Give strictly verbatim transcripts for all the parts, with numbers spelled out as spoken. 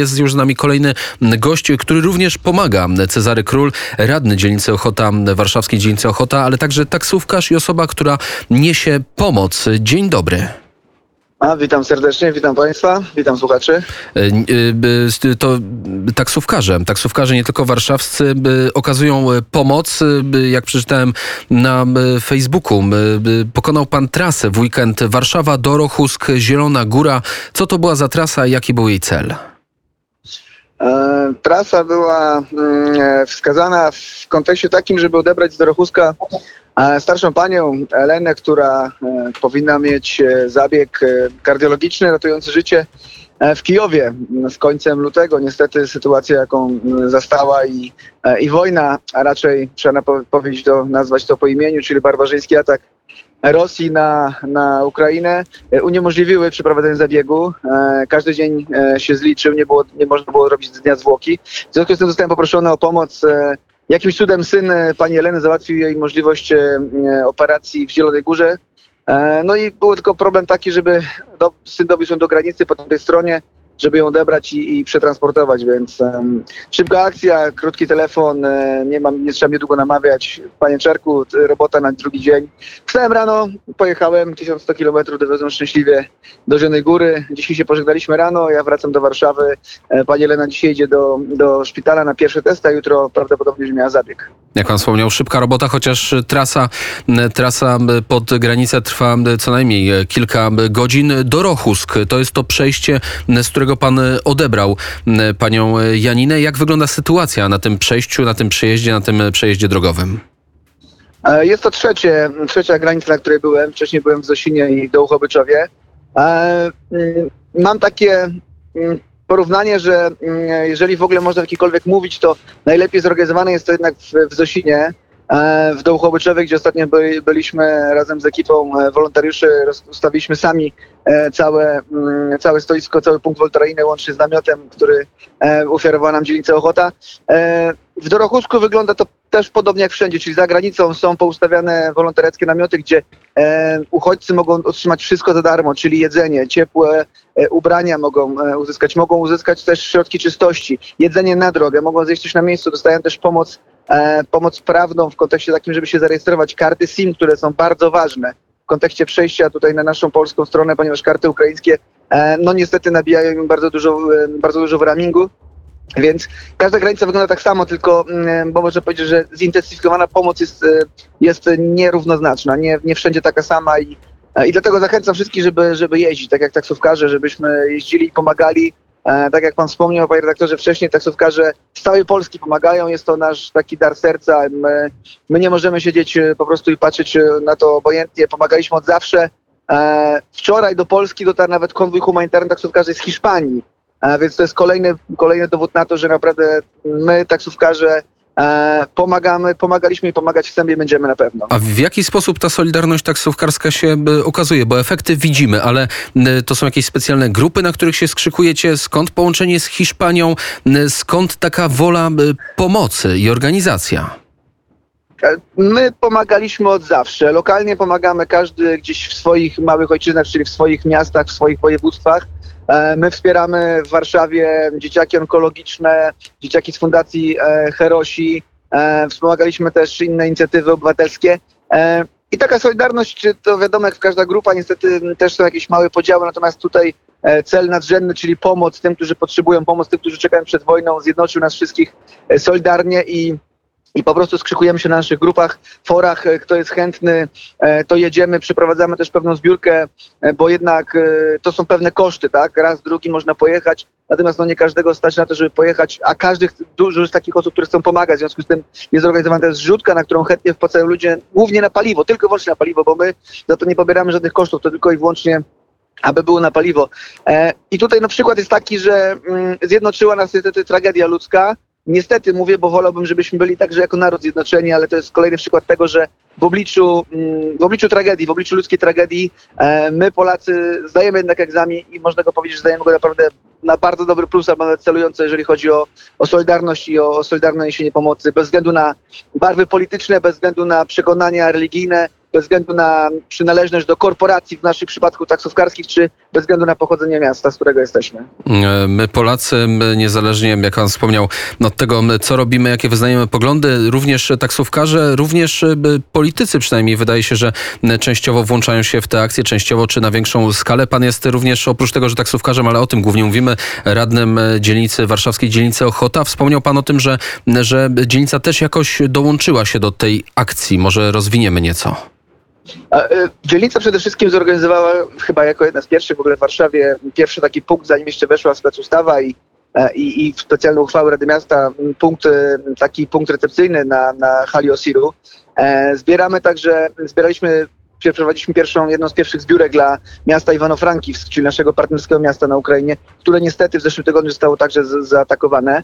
Jest już z nami kolejny gość, który również pomaga. Cezary Król, radny dzielnicy Ochota, warszawskiej dzielnicy Ochota, ale także taksówkarz i osoba, która niesie pomoc. Dzień dobry. A, witam serdecznie, witam Państwa, witam słuchaczy. To taksówkarze, taksówkarze nie tylko warszawscy okazują pomoc. Jak przeczytałem na Facebooku, pokonał Pan trasę w weekend Warszawa, Dorohusk, Zielona Góra. Co to była za trasa i jaki był jej cel? Trasa była wskazana w kontekście takim, żeby odebrać z Dorohuska starszą panią Elenę, która powinna mieć zabieg kardiologiczny ratujący życie w Kijowie z końcem lutego. Niestety sytuacja, jaką zastała i, i wojna, a raczej trzeba powiedzieć to, nazwać to po imieniu, czyli barbarzyński atak Rosji na, na Ukrainę, uniemożliwiły przeprowadzenie zabiegu. Każdy dzień się zliczył, nie, było, nie można było robić dnia zwłoki. W związku z tym zostałem poproszony o pomoc. Jakimś cudem syn pani Eleny załatwił jej możliwość operacji w Zielonej Górze. No i był tylko problem taki, żeby do, syn dowiózł ją do granicy po tej stronie, żeby ją odebrać i, i przetransportować, więc um, szybka akcja, krótki telefon, e, nie, mam, nie trzeba mnie długo namawiać. Panie Czerku, robota na drugi dzień. Wstałem rano, pojechałem tysiąc sto kilometrów, dowiozłem szczęśliwie do Zielonej Góry. Dzisiaj się pożegnaliśmy rano, ja wracam do Warszawy. E, pani Elena dzisiaj idzie do, do szpitala na pierwszy test, a jutro prawdopodobnie już miała zabieg. Jak pan wspomniał, szybka robota, chociaż trasa, trasa pod granicę trwa co najmniej kilka godzin. Dorohusk, to jest to przejście, z którego Pan odebrał panią Janinę. Jak wygląda sytuacja na tym przejściu, na tym przejeździe, na tym przejeździe drogowym? Jest to trzecie, trzecia granica, na której byłem. Wcześniej byłem w Zosinie i do Uchobyczowie. Mam takie porównanie, że jeżeli w ogóle można jakikolwiek mówić, to najlepiej zorganizowane jest to jednak w Zosinie, w Dołhobyczowie, gdzie ostatnio byli, byliśmy razem z ekipą wolontariuszy, ustawiliśmy sami całe, całe stoisko, cały punkt woltaryjny łącznie z namiotem, który ofiarowała nam dzielnica Ochota. W Dorohusku wygląda to też podobnie jak wszędzie, czyli za granicą są poustawiane wolontariackie namioty, gdzie uchodźcy mogą otrzymać wszystko za darmo, czyli jedzenie, ciepłe ubrania mogą uzyskać, mogą uzyskać też środki czystości, jedzenie na drogę, mogą zjeść coś na miejscu, dostają też pomoc pomoc prawną w kontekście takim, żeby się zarejestrować, karty SIM, które są bardzo ważne w kontekście przejścia tutaj na naszą polską stronę, ponieważ karty ukraińskie no niestety nabijają im bardzo dużo, bardzo dużo w ramingu, więc każda granica wygląda tak samo, tylko bo można powiedzieć, że zintensyfikowana pomoc jest, jest nierównoznaczna, nie, nie wszędzie taka sama i, i dlatego zachęcam wszystkich, żeby, żeby jeździć, tak jak taksówkarze, żebyśmy jeździli i pomagali. Tak jak pan wspomniał, panie redaktorze, wcześniej taksówkarze z całej Polski pomagają, jest to nasz taki dar serca, my, my nie możemy siedzieć po prostu i patrzeć na to obojętnie, pomagaliśmy od zawsze. Wczoraj do Polski dotarł nawet konwój humanitarny taksówkarzy z Hiszpanii, więc to jest kolejny, kolejny dowód na to, że naprawdę my taksówkarze pomagamy, pomagaliśmy i pomagać chcemy i będziemy na pewno. A w jaki sposób ta solidarność taksówkarska się okazuje? Bo efekty widzimy, ale to są jakieś specjalne grupy, na których się skrzykujecie? Skąd połączenie z Hiszpanią? Skąd taka wola pomocy i organizacja? My pomagaliśmy od zawsze. Lokalnie pomagamy, każdy gdzieś w swoich małych ojczyznach, czyli w swoich miastach, w swoich województwach. My wspieramy w Warszawie dzieciaki onkologiczne, dzieciaki z Fundacji Herosi. Wspomagaliśmy też inne inicjatywy obywatelskie. I taka solidarność, to wiadomo, jak każda grupa, niestety też są jakieś małe podziały, natomiast tutaj cel nadrzędny, czyli pomoc tym, którzy potrzebują, pomoc tym, którzy czekają przed wojną, zjednoczył nas wszystkich solidarnie i I po prostu skrzykujemy się na naszych grupach, forach, kto jest chętny, to jedziemy, przeprowadzamy też pewną zbiórkę, bo jednak to są pewne koszty, tak? Raz, drugi można pojechać, natomiast no nie każdego stać na to, żeby pojechać, a każdy, dużo jest takich osób, które chcą pomagać, w związku z tym jest zorganizowana też zrzutka, na którą chętnie wpłacają ludzie, głównie na paliwo, tylko wyłącznie na paliwo, bo my za to nie pobieramy żadnych kosztów, to tylko i wyłącznie aby było na paliwo. I tutaj na przykład jest taki, że zjednoczyła nas niestety tragedia ludzka. Niestety mówię, bo wolałbym, żebyśmy byli także jako naród zjednoczeni, ale to jest kolejny przykład tego, że w obliczu, w obliczu tragedii, w obliczu ludzkiej tragedii my Polacy zdajemy jednak egzamin i można go powiedzieć, że zdajemy go naprawdę na bardzo dobry plus, albo nawet celujące, jeżeli chodzi o, o solidarność i o, o solidarne niesienie pomocy, bez względu na barwy polityczne, bez względu na przekonania religijne, bez względu na przynależność do korporacji, w naszym przypadku taksówkarskich, czy bez względu na pochodzenie miasta, z którego jesteśmy. My Polacy, my niezależnie, jak pan wspomniał, od tego, co robimy, jakie wyznajemy poglądy, również taksówkarze, również politycy przynajmniej, wydaje się, że częściowo włączają się w te akcje, częściowo czy na większą skalę. Pan jest również, oprócz tego, że taksówkarzem, ale o tym głównie mówimy, radnym dzielnicy, warszawskiej dzielnicy Ochota. Wspomniał pan o tym, że, że dzielnica też jakoś dołączyła się do tej akcji. Może rozwiniemy nieco? A, y, dzielnica przede wszystkim zorganizowała, chyba jako jedna z pierwszych w ogóle w Warszawie, pierwszy taki punkt, zanim jeszcze weszła specustawa i, i, i w specjalną uchwałę Rady Miasta, punkt, taki punkt recepcyjny na, na Hali Osiru. E, zbieramy także, zbieraliśmy, przeprowadziliśmy pierwszą, jedną z pierwszych zbiórek dla miasta Iwano-Frankiwsk, czyli naszego partnerskiego miasta na Ukrainie, które niestety w zeszłym tygodniu zostało także z, zaatakowane.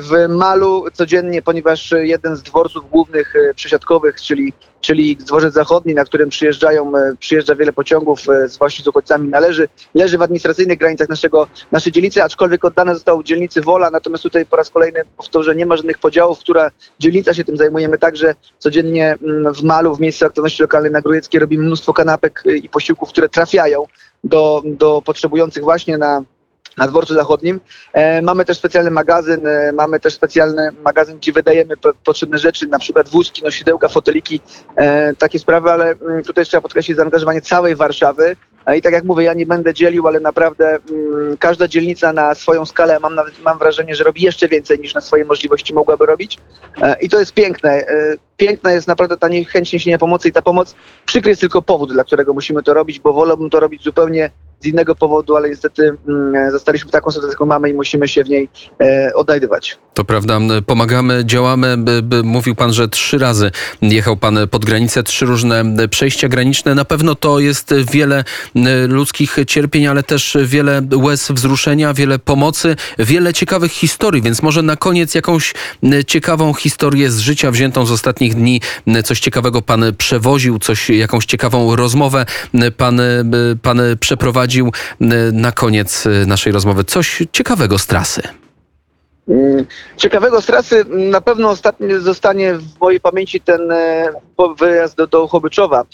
W Malu codziennie, ponieważ jeden z dworców głównych przesiadkowych, czyli, czyli dworzec zachodni, na którym przyjeżdżają, przyjeżdża wiele pociągów z właśnie z uchodźcami, należy, leży w administracyjnych granicach naszego, naszej dzielnicy, aczkolwiek oddane zostało dzielnicy Wola, natomiast tutaj po raz kolejny powtórzę, nie ma żadnych podziałów, która dzielnica się tym zajmujemy, także codziennie w Malu, w miejscu aktywności lokalnej na Grójeckiej robimy mnóstwo kanapek i posiłków, które trafiają do, do potrzebujących właśnie na na dworcu zachodnim. E, mamy też specjalny magazyn, e, mamy też specjalny magazyn, gdzie wydajemy p- potrzebne rzeczy, na przykład wózki, nosidełka, foteliki, e, takie sprawy, ale m, tutaj trzeba podkreślić zaangażowanie całej Warszawy. E, I tak jak mówię, ja nie będę dzielił, ale naprawdę m, każda dzielnica na swoją skalę, mam, nawet, mam wrażenie, że robi jeszcze więcej niż na swoje możliwości mogłaby robić. E, I to jest piękne. E, Piękna jest naprawdę ta niechęć niesienia pomocy i ta pomoc przykry jest tylko powód, dla którego musimy to robić, bo wolałbym to robić zupełnie z innego powodu, ale niestety mm, zostaliśmy taką sytuacją, jaką mamy i musimy się w niej e, odnajdywać. To prawda, pomagamy, działamy. By, by, mówił pan, że trzy razy jechał pan pod granicę, trzy różne przejścia graniczne. Na pewno to jest wiele ludzkich cierpień, ale też wiele łez wzruszenia, wiele pomocy, wiele ciekawych historii, więc może na koniec jakąś ciekawą historię z życia wziętą z ostatnich dni, coś ciekawego pan przewoził, coś, jakąś ciekawą rozmowę pan, pan przeprowadził na koniec naszej rozmowy. Coś ciekawego z trasy. Ciekawego z trasy na pewno ostatnio zostanie w mojej pamięci ten wyjazd do Dołhobyczowa.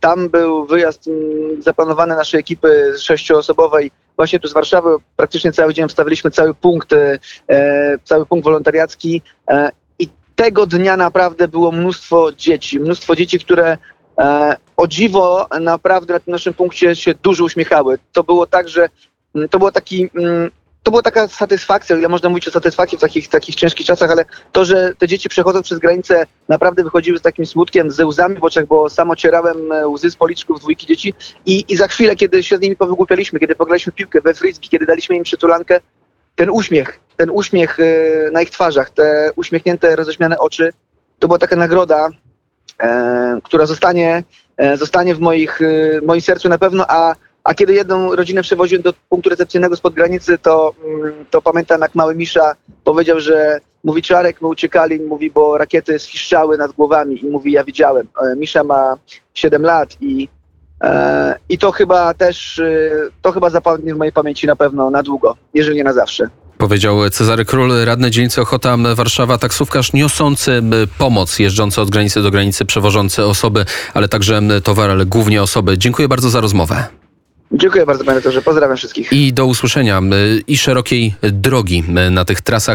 Tam był wyjazd zaplanowany naszej ekipy sześcioosobowej. Właśnie tu z Warszawy praktycznie cały dzień wstawiliśmy cały punkt, cały punkt wolontariacki. Tego dnia naprawdę było mnóstwo dzieci, mnóstwo dzieci, które e, o dziwo naprawdę na tym naszym punkcie się dużo uśmiechały. To było tak, że to było taki... Mm, To była taka satysfakcja, o ile można mówić o satysfakcji w takich, takich ciężkich czasach, ale to, że te dzieci przechodząc przez granicę naprawdę wychodziły z takim smutkiem, ze łzami w oczach, bo sam ocierałem łzy z policzków dwójki dzieci i, i za chwilę, kiedy się z nimi powygłupialiśmy, kiedy pograliśmy piłkę we frisbee, kiedy daliśmy im przytulankę, ten uśmiech, ten uśmiech na ich twarzach, te uśmiechnięte, roześmiane oczy, to była taka nagroda, e, która zostanie, e, zostanie w moich, e, moim sercu na pewno, a, a kiedy jedną rodzinę przewoziłem do punktu recepcyjnego spod granicy, to, to pamiętam, jak mały Misza powiedział, że mówi: Czarek, my uciekali, mówi, bo rakiety sfiszczały nad głowami i mówi, ja widziałem. Misza ma siedem lat i I to chyba też, to chyba zapadnie w mojej pamięci na pewno na długo, jeżeli nie na zawsze. Powiedział Cezary Król, radny dzielnicy Ochota Warszawa, taksówkarz niosący pomoc, jeżdżący od granicy do granicy, przewożący osoby, ale także towar, ale głównie osoby. Dziękuję bardzo za rozmowę. Dziękuję bardzo, panie doktorze. Pozdrawiam wszystkich. I do usłyszenia i szerokiej drogi na tych trasach.